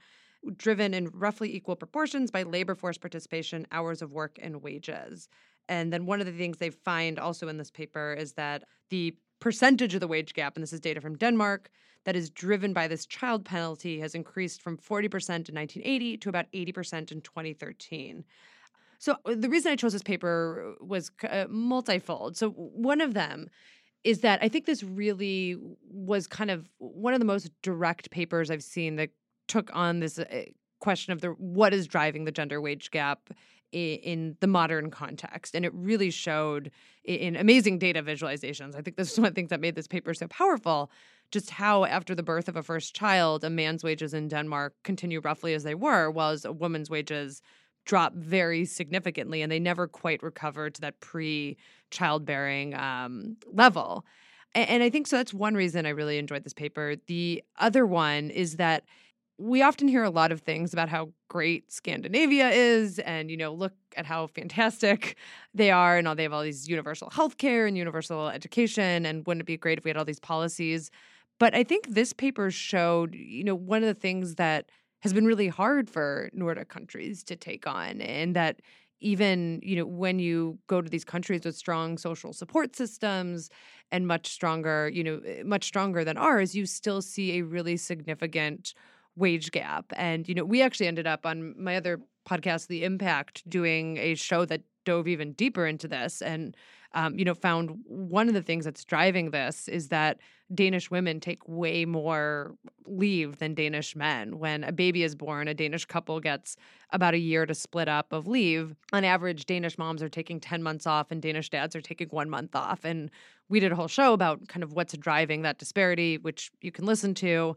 driven in roughly equal proportions by labor force participation, hours of work, and wages. And then one of the things they find also in this paper is that the percentage of the wage gap, and this is data from Denmark, that is driven by this child penalty has increased from 40% in 1980 to about 80% in 2013. So the reason I chose this paper was multifold. So one of them is that I think this really was kind of one of the most direct papers I've seen that took on this question of what is driving the gender wage gap in the modern context. And it really showed in amazing data visualizations. I think this is one of the things that made this paper so powerful, just how after the birth of a first child, a man's wages in Denmark continue roughly as they were, while a woman's wages drop very significantly, and they never quite recover to that pre-childbearing level. And I think so that's one reason I really enjoyed this paper. The other one is that we often hear a lot of things about how great Scandinavia is and, you know, look at how fantastic they are and all they have all these universal healthcare and universal education, and wouldn't it be great if we had all these policies? But I think this paper showed, you know, one of the things that has been really hard for Nordic countries to take on, and that even, you know, when you go to these countries with strong social support systems and much stronger than ours, you still see a really significant wage gap. And, you know, we actually ended up on my other podcast, The Impact, doing a show that dove even deeper into this and, you know, found one of the things that's driving this is that Danish women take way more leave than Danish men. When a baby is born, a Danish couple gets about a year to split up of leave. On average, Danish moms are taking 10 months off and Danish dads are taking 1 month off. And we did a whole show about kind of what's driving that disparity, which you can listen to.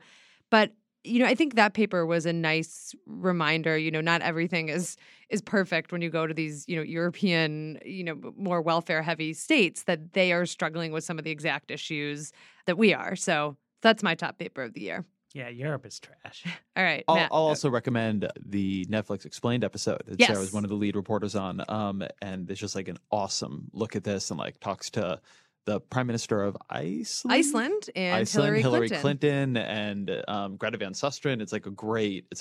But you know, I think that paper was a nice reminder, you know, not everything is perfect when you go to these, you know, European, you know, more welfare-heavy states, that they are struggling with some of the exact issues that we are. So that's my top paper of the year. Yeah, Europe is trash. All right. I'll also recommend the Netflix Explained episode that Sarah was one of the lead reporters on. And it's just like an awesome look at this and like talks to the Prime Minister of Iceland, Hillary Clinton, and Greta Van Susteren. It's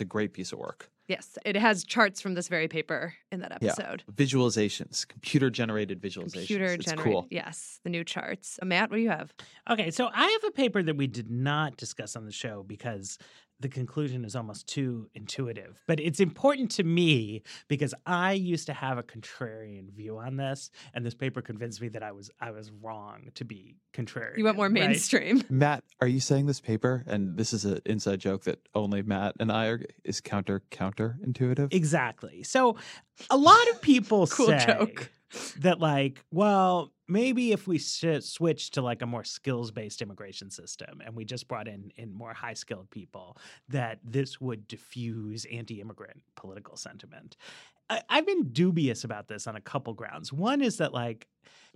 a great piece of work. Yes, it has charts from this very paper in that episode. Yeah. Visualizations, computer-generated visualizations. It's cool. Yes, the new charts. Matt, what do you have? Okay, so I have a paper that we did not discuss on the show because the conclusion is almost too intuitive. But it's important to me because I used to have a contrarian view on this, and this paper convinced me that I was wrong to be contrarian. You want more mainstream. Right? Matt, are you saying this paper, and this is an inside joke that only Matt and I are, is counterintuitive? Exactly. So a lot of people say joke. That like, well, maybe if we switch to like a more skills-based immigration system and we just brought in more high-skilled people, that this would diffuse anti-immigrant political sentiment. I've been dubious about this on a couple grounds. One is that like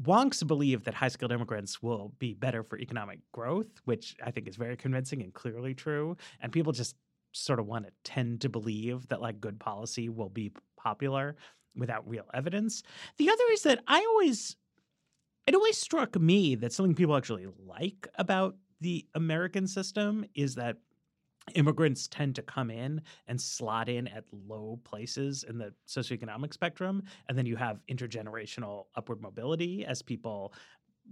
wonks believe that high-skilled immigrants will be better for economic growth, which I think is very convincing and clearly true. And people just sort of want to tend to believe that like good policy will be popular without real evidence. The other is that it always struck me that something people actually like about the American system is that immigrants tend to come in and slot in at low places in the socioeconomic spectrum. And then you have intergenerational upward mobility as people,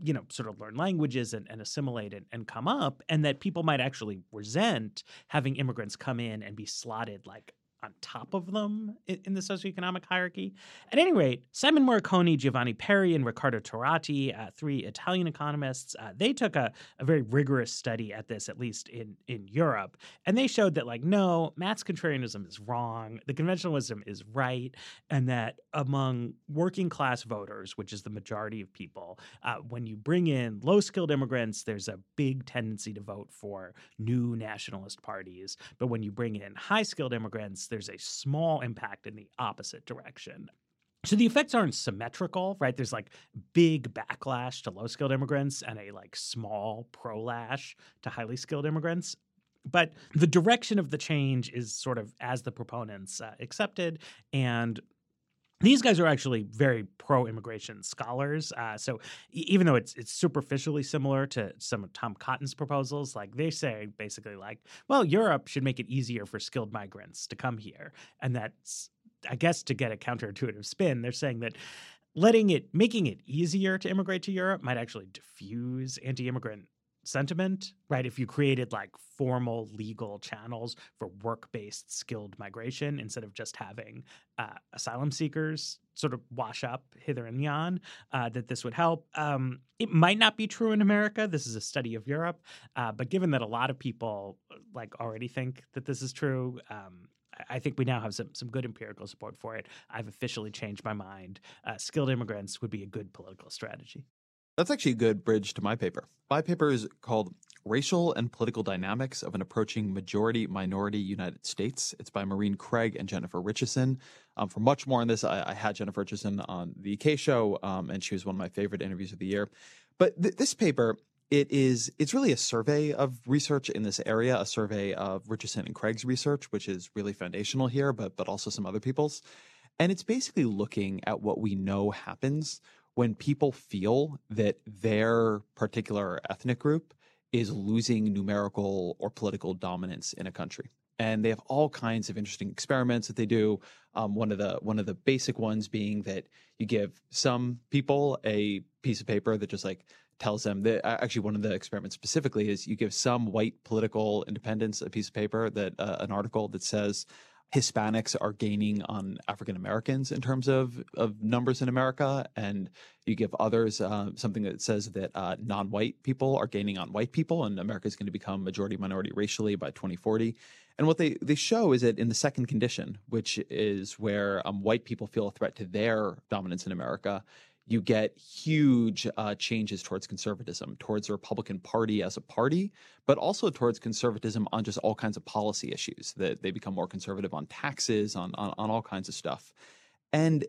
you know, sort of learn languages and assimilate and come up. And that people might actually resent having immigrants come in and be slotted like on top of them in the socioeconomic hierarchy. At any rate, Simon Morricone, Giovanni Peri, and Riccardo Torati, three Italian economists, they took a very rigorous study at this, at least in Europe. And they showed that, like, no, Matt's contrarianism is wrong, the conventional wisdom is right, and that among working class voters, which is the majority of people, when you bring in low-skilled immigrants, there's a big tendency to vote for new nationalist parties. But when you bring in high-skilled immigrants, there's a small impact in the opposite direction. So the effects aren't symmetrical, right? There's like big backlash to low-skilled immigrants and a like small prolash to highly skilled immigrants. But the direction of the change is sort of as the proponents accepted. And these guys are actually very pro-immigration scholars. So even though it's superficially similar to some of Tom Cotton's proposals, like they say basically like, well, Europe should make it easier for skilled migrants to come here. And that's, I guess, to get a counterintuitive spin, they're saying that making it easier to immigrate to Europe might actually diffuse anti-immigrant sentiment, right? If you created like formal legal channels for work-based skilled migration instead of just having asylum seekers sort of wash up hither and yon, that this would help. It might not be true in America. This is a study of Europe. But given that a lot of people like already think that this is true, I think we now have some good empirical support for it. I've officially changed my mind. Skilled immigrants would be a good political strategy. That's actually a good bridge to my paper. My paper is called Racial and Political Dynamics of an Approaching Majority-Minority United States. It's by Maureen Craig and Jennifer Richeson. For much more on this, I had Jennifer Richeson on the UK show, and she was one of my favorite interviews of the year. But this paper, it's really a survey of research in this area, a survey of Richeson and Craig's research, which is really foundational here, but also some other people's. And it's basically looking at what we know happens when people feel that their particular ethnic group is losing numerical or political dominance in a country. And they have all kinds of interesting experiments that they do. One of the basic ones being that you give some people a piece of paper that just like tells them that, actually one of the experiments specifically is you give some white political independents a piece of paper that an article that says Hispanics are gaining on African Americans in terms of numbers in America, and you give others something that says that non-white people are gaining on white people, and America is going to become majority-minority racially by 2040. And what they show is that in the second condition, which is where white people feel a threat to their dominance in America, you get huge changes towards conservatism, towards the Republican Party as a party, but also towards conservatism on just all kinds of policy issues. That they become more conservative on taxes, on all kinds of stuff. And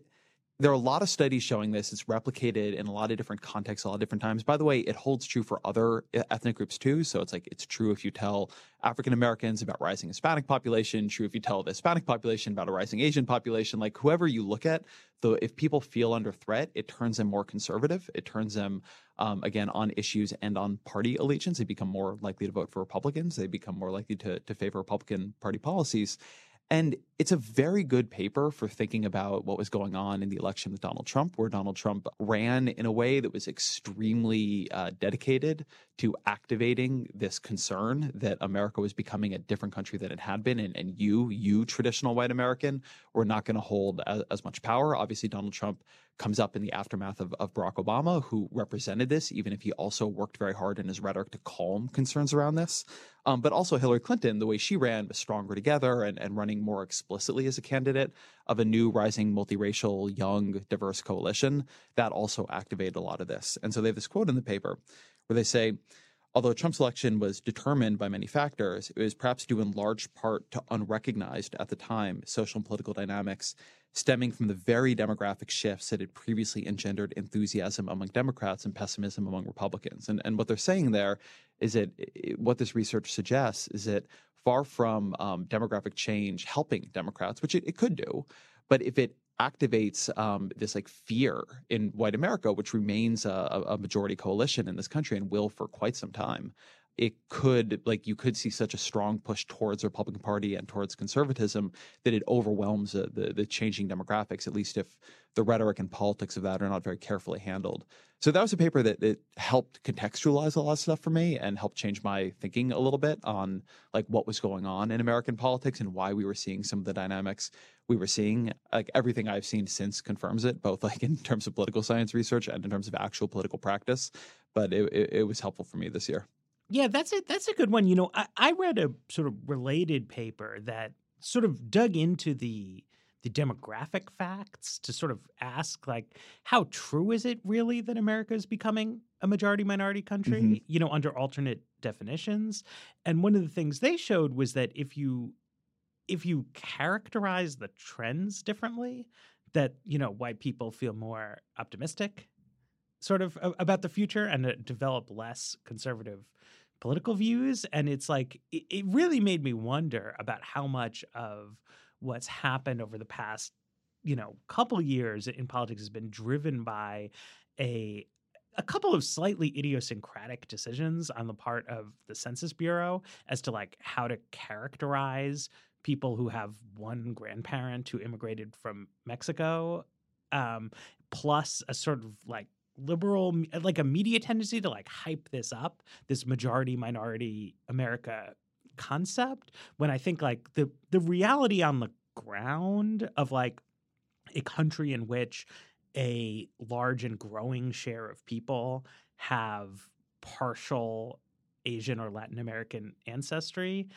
there are a lot of studies showing this. It's replicated in a lot of different contexts, a lot of different times. By the way, it holds true for other ethnic groups too. So it's like it's true if you tell African Americans about rising Hispanic population, true if you tell the Hispanic population about a rising Asian population, like whoever you look at. Though if people feel under threat, it turns them more conservative. It turns them, again, on issues and on party allegiance. They become more likely to vote for Republicans. They become more likely to favor Republican Party policies. And it's a very good paper for thinking about what was going on in the election with Donald Trump, where Donald Trump ran in a way that was extremely dedicated to activating this concern that America was becoming a different country than it had been. And you traditional white American, were not going to hold as much power. Obviously, Donald Trump comes up in the aftermath of Barack Obama, who represented this, even if he also worked very hard in his rhetoric to calm concerns around this. But also Hillary Clinton, the way she ran was stronger together and running more explicitly as a candidate of a new rising multiracial, young, diverse coalition. That also activated a lot of this. And so they have this quote in the paper where they say, although Trump's election was determined by many factors, it was perhaps due in large part to unrecognized at the time social and political dynamics stemming from the very demographic shifts that had previously engendered enthusiasm among Democrats and pessimism among Republicans. And what they're saying there is that what this research suggests is that far from demographic change helping Democrats, which it could do, but if it activates this like fear in white America, which remains a majority coalition in this country and will for quite some time, it could, like, you could see such a strong push towards the Republican Party and towards conservatism that it overwhelms the changing demographics, at least if the rhetoric and politics of that are not very carefully handled. So that was a paper that helped contextualize a lot of stuff for me and helped change my thinking a little bit on like what was going on in American politics and why we were seeing some of the dynamics we were seeing. Like everything I've seen since confirms it, both like in terms of political science research and in terms of actual political practice. But it was helpful for me this year. Yeah, that's a good one. You know, I read a sort of related paper that sort of dug into the demographic facts to sort of ask, like, how true is it really that America is becoming a majority-minority country, mm-hmm. you know, under alternate definitions? And one of the things they showed was that if you characterize the trends differently, that, you know, white people feel more optimistic sort of about the future and develop less conservative political views. And it's like, it really made me wonder about how much of what's happened over the past, couple years in politics has been driven by a couple of slightly idiosyncratic decisions on the part of the Census Bureau as to like how to characterize people who have one grandparent who immigrated from Mexico, plus a sort of like liberal, like a media tendency to like hype this up, this majority minority America concept, when I think like the reality on the ground of like a country in which a large and growing share of people have partial Asian or Latin American ancestry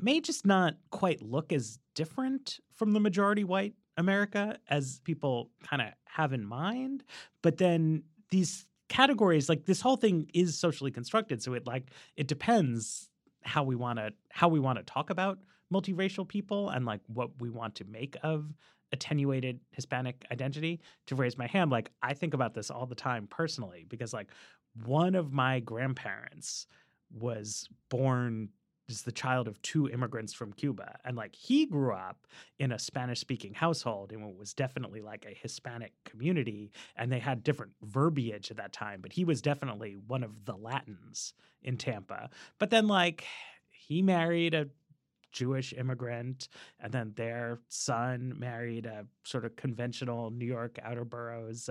may just not quite look as different from the majority white America as people kind of have in mind. But then these categories, like this whole thing is socially constructed. So it depends how we want to talk about multiracial people and like what we want to make of attenuated Hispanic identity. To raise my hand, like I think about this all the time personally, because like one of my grandparents was born as the child of two immigrants from Cuba. And like he grew up in a Spanish speaking household in what was definitely like a Hispanic community. And they had different verbiage at that time, but he was definitely one of the Latins in Tampa. But then like he married a Jewish immigrant, and then their son married a sort of conventional New York outer boroughs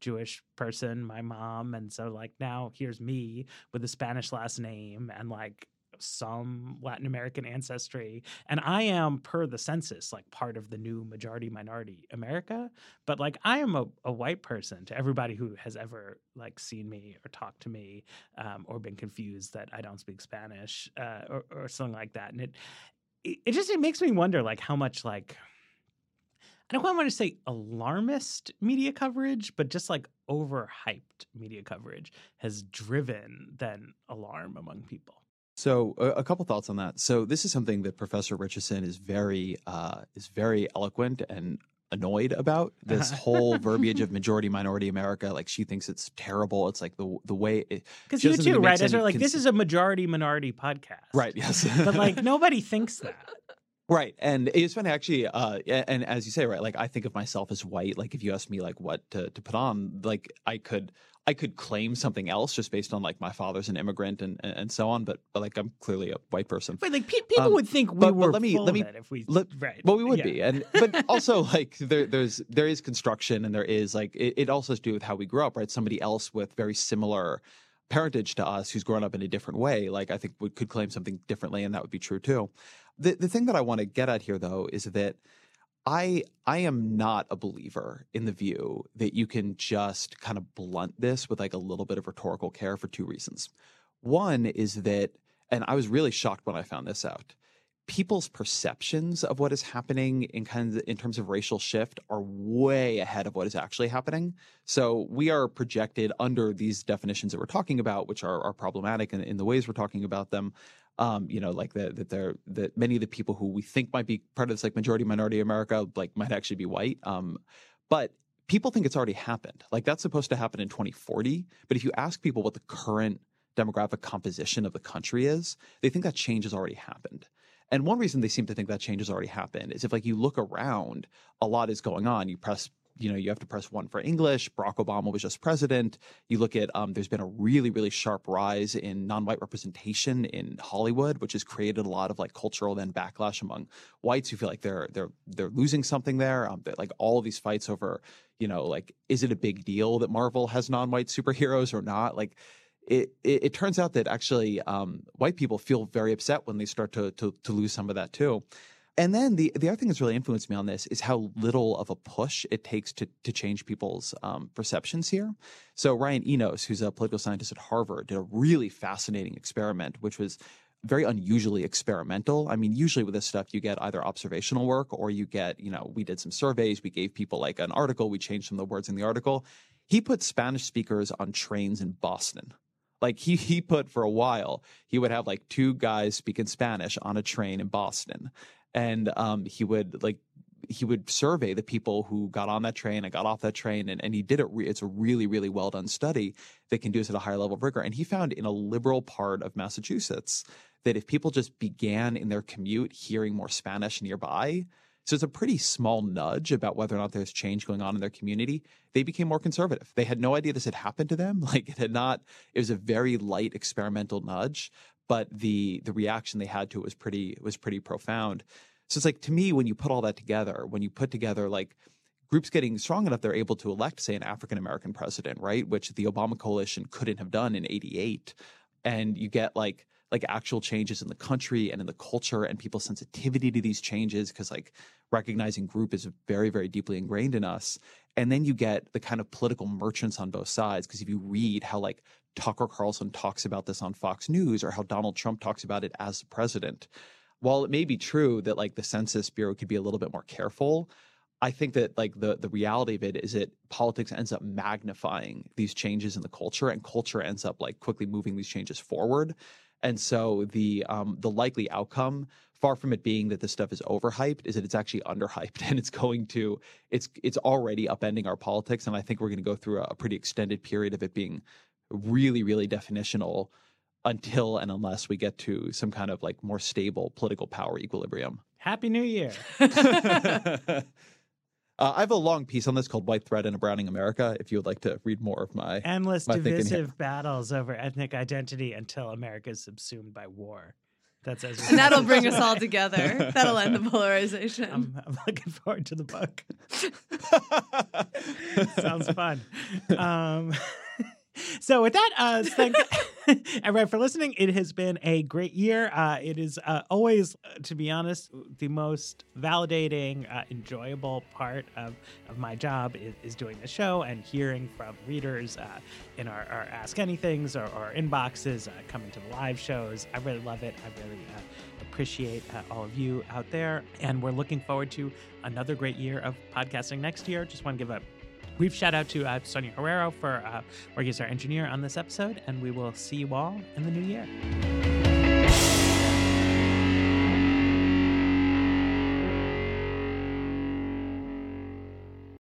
Jewish person, my mom. And so like now here's me with a Spanish last name and like some Latin American ancestry. And I am, per the census, like part of the new majority minority America. But like I am a white person to everybody who has ever like seen me or talked to me or been confused that I don't speak Spanish or something like that. And it makes me wonder like how much like, I don't want to say alarmist media coverage, but just like overhyped media coverage has driven then alarm among people. So a couple thoughts on that. So this is something that Professor Richeson is very eloquent and annoyed about, this whole verbiage of majority minority America. Like she thinks it's terrible. It's like the way it, because you too, right? As we're like, this is a majority minority podcast, right? Yes, but like nobody thinks that. Right. And it's funny, actually, and as you say, right, like I think of myself as white. Like if you asked me like what to put on, like I could claim something else just based on like my father's an immigrant and so on. But like I'm clearly a white person. But like people would think we were full of it if we – right. Well, we would be. And but also like there is construction, and there is like it also has to do with how we grew up, right? Somebody else with very similar parentage to us who's grown up in a different way, like I think we could claim something differently, and that would be true too. The thing that I want to get at here, though, is that I am not a believer in the view that you can just kind of blunt this with like a little bit of rhetorical care for two reasons. One is that, and I was really shocked when I found this out, people's perceptions of what is happening in terms of racial shift are way ahead of what is actually happening. So we are projected under these definitions that we're talking about, which are problematic in the ways we're talking about them. That many of the people who we think might be part of this like majority minority America like might actually be white. But people think it's already happened. Like that's supposed to happen in 2040. But if you ask people what the current demographic composition of the country is, they think that change has already happened. And one reason they seem to think that change has already happened is if like you look around, a lot is going on. You have to press one for English. Barack Obama was just president. You look at there's been a really, really sharp rise in non-white representation in Hollywood, which has created a lot of like cultural then backlash among whites who feel like they're losing something there. Like all of these fights over, like is it a big deal that Marvel has non-white superheroes or not? Like it turns out that actually white people feel very upset when they start to lose some of that too. And then the other thing that's really influenced me on this is how little of a push it takes to change people's perceptions here. So Ryan Enos, who's a political scientist at Harvard, did a really fascinating experiment, which was very unusually experimental. I mean, usually with this stuff, you get either observational work or you get, we did some surveys, we gave people like an article, we changed some of the words in the article. He put Spanish speakers on trains in Boston. Like he put for a while, he would have like two guys speaking Spanish on a train in Boston. And he would like he would survey the people who got on that train and got off that train, and he did it. It's a really, really well done study that can do this at a higher level of rigor. And he found in a liberal part of Massachusetts that if people just began in their commute hearing more Spanish nearby, so it's a pretty small nudge about whether or not there's change going on in their community, they became more conservative. They had no idea this had happened to them. Like it had not, it was a very light experimental nudge, but the reaction they had to it was pretty profound. So it's like, to me, when you put all that together, when you put together like groups getting strong enough, they're able to elect, say, an African-American president, right? Which the Obama coalition couldn't have done in '88. And you get like actual changes in the country and in the culture and people's sensitivity to these changes, because like recognizing group is very, very deeply ingrained in us. And then you get the kind of political merchants on both sides, because if you read how like Tucker Carlson talks about this on Fox News or how Donald Trump talks about it as the president, while it may be true that like the Census Bureau could be a little bit more careful, I think that like the reality of it is that politics ends up magnifying these changes in the culture, and culture ends up like quickly moving these changes forward. And so the likely outcome, far from it being that this stuff is overhyped, is that it's actually underhyped, and it's already upending our politics. And I think we're going to go through a pretty extended period of it being really, really definitional until and unless we get to some kind of like more stable political power equilibrium. Happy New Year. I have a long piece on this called White Threat in a Browning America, if you would like to read more of my endless divisive battles over ethnic identity until America is subsumed by war. That's as well. And that'll bring us all together. That'll end the polarization. I'm looking forward to the book. Sounds fun. So with that, thank everyone for listening. It has been a great year. It is always, to be honest, the most validating, enjoyable part of my job is doing the show and hearing from readers in our Ask Anythings or our inboxes, coming to the live shows. I really love it. I really appreciate all of you out there. And we're looking forward to another great year of podcasting next year. Just want to give a brief shout out to Sonia Herrero for working as our engineer on this episode, and we will see you all in the new year.